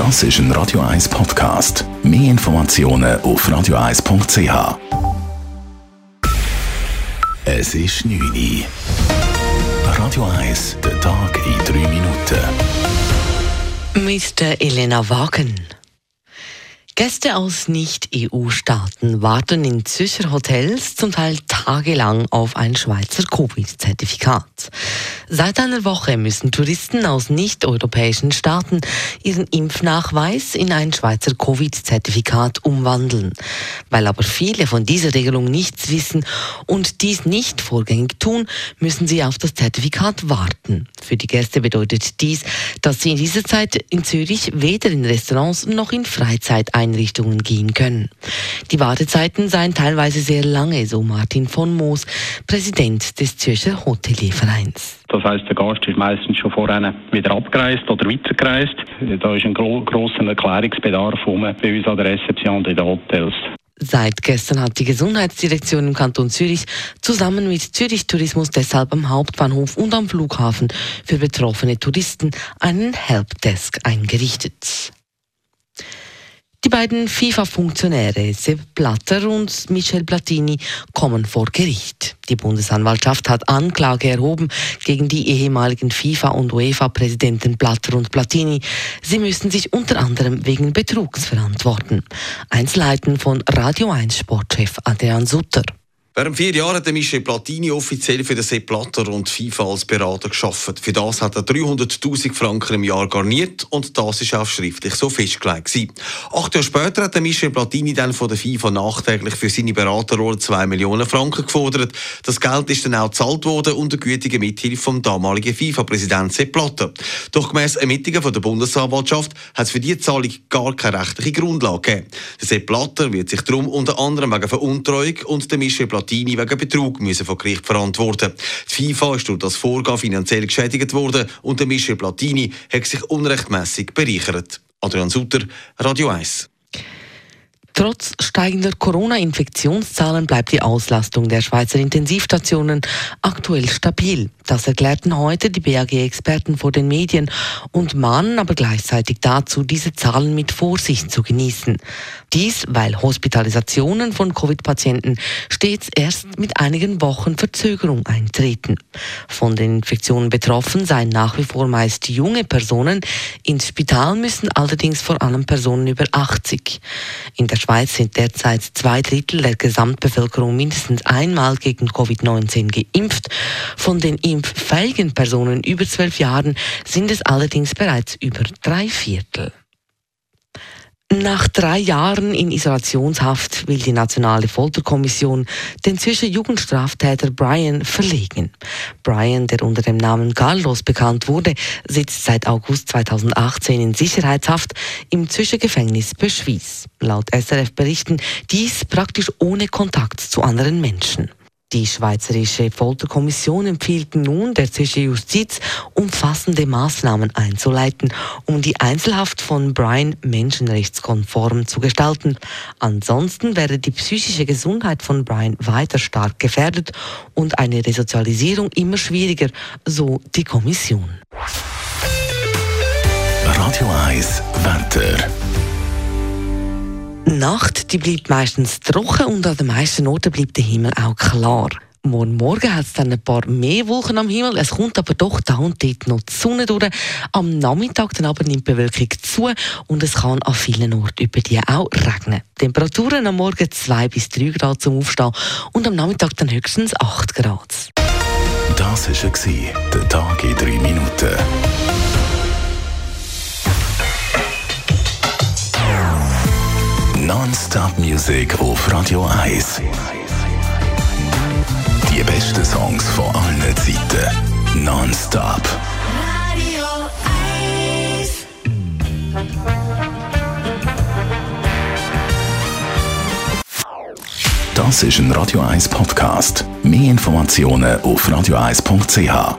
Das ist ein Radio 1 Podcast. Mehr Informationen auf radioeis.ch. Es ist 9 Uhr. Radio 1, der Tag in 3 Minuten. Mit der Elena Wagen. Gäste aus Nicht-EU-Staaten warten in Zürcher Hotels zum Teil tagelang auf ein Schweizer Covid-Zertifikat. Seit einer Woche müssen Touristen aus nicht-europäischen Staaten ihren Impfnachweis in ein Schweizer Covid-Zertifikat umwandeln. Weil aber viele von dieser Regelung nichts wissen und dies nicht vorgängig tun, müssen sie auf das Zertifikat warten. Für die Gäste bedeutet dies, dass sie in dieser Zeit in Zürich weder in Restaurants noch in Freizeiteinrichtungen gehen können. Die Wartezeiten seien teilweise sehr lange, so Martin von Moos, Präsident des Zürcher Hoteliervereins. Das heisst, der Gast ist meistens schon vorher wieder abgereist oder weitergereist. Da ist ein grosser Erklärungsbedarf bei uns an der Rezeption der Hotels. Seit gestern hat die Gesundheitsdirektion im Kanton Zürich zusammen mit Zürich Tourismus deshalb am Hauptbahnhof und am Flughafen für betroffene Touristen einen Helpdesk eingerichtet. Die beiden FIFA-Funktionäre Sepp Blatter und Michel Platini kommen vor Gericht. Die Bundesanwaltschaft hat Anklage erhoben gegen die ehemaligen FIFA- und UEFA-Präsidenten Blatter und Platini. Sie müssen sich unter anderem wegen Betrugs verantworten. Einzelheiten von Radio 1 Sportchef Adrian Sutter. Während 4 Jahren hat Michel Platini offiziell für den Sepp Blatter und FIFA als Berater gearbeitet. Für das hat er 300'000 Franken im Jahr garniert und das ist auch schriftlich so festgelegt. 8 Jahre später hat Michel Platini dann von der FIFA nachträglich für seine Beraterrolle 2 Millionen Franken gefordert. Das Geld ist dann auch gezahlt worden unter gütiger Mithilfe vom damaligen FIFA-Präsidenten Sepp Blatter. Doch gemäss Ermittlungen von der Bundesanwaltschaft hat es für diese Zahlung gar keine rechtliche Grundlage gegeben. Der Sepp Blatter wird sich darum unter anderem wegen Veruntreuung und der Michel Platini wegen Betrug müssen vor Gericht verantworten. Die FIFA ist durch das Vorgehen finanziell geschädigt worden und der Michel Platini hat sich unrechtmäßig bereichert. Adrian Sutter, Radio 1. Trotz steigender Corona-Infektionszahlen bleibt die Auslastung der Schweizer Intensivstationen aktuell stabil. Das erklärten heute die BAG-Experten vor den Medien und mahnen aber gleichzeitig dazu, diese Zahlen mit Vorsicht zu genießen. Dies, weil Hospitalisationen von Covid-Patienten stets erst mit einigen Wochen Verzögerung eintreten. Von den Infektionen betroffen seien nach wie vor meist junge Personen. Ins Spital müssen allerdings vor allem Personen über 80. In der Schweiz sind derzeit 2/3 der Gesamtbevölkerung mindestens einmal gegen Covid-19 geimpft. Von den impffähigen Personen über 12 Jahren sind es allerdings bereits über 3/4. Nach 3 Jahren in Isolationshaft will die Nationale Folterkommission den Zürcher Jugendstraftäter Brian verlegen. Brian, der unter dem Namen Carlos bekannt wurde, sitzt seit August 2018 in Sicherheitshaft im Zürcher Gefängnis Beschwies. Laut SRF berichten dies praktisch ohne Kontakt zu anderen Menschen. Die Schweizerische Folterkommission empfiehlt nun der Zürcher Justiz, umfassende Massnahmen einzuleiten, um die Einzelhaft von Brian menschenrechtskonform zu gestalten. Ansonsten wäre die psychische Gesundheit von Brian weiter stark gefährdet und eine Resozialisierung immer schwieriger, so die Kommission. Radio 1, Wetter. Nacht, die bleibt meistens trocken und an den meisten Orten bleibt der Himmel auch klar. Morgen hat es dann ein paar mehr Wolken am Himmel, es kommt aber doch da und dort noch die Sonne durch. Am Nachmittag dann aber nimmt die Bewölkung zu und es kann an vielen Orten über die auch regnen. Temperaturen am Morgen 2 bis 3 Grad zum Aufstehen und am Nachmittag dann höchstens 8 Grad. Das war der Tag in 3 Minuten. Non-Stop Music auf Radio 1. Die besten Songs von allen Zeiten. Non-Stop. Radio 1. Das ist ein Radio 1 Podcast. Mehr Informationen auf radioeis.ch.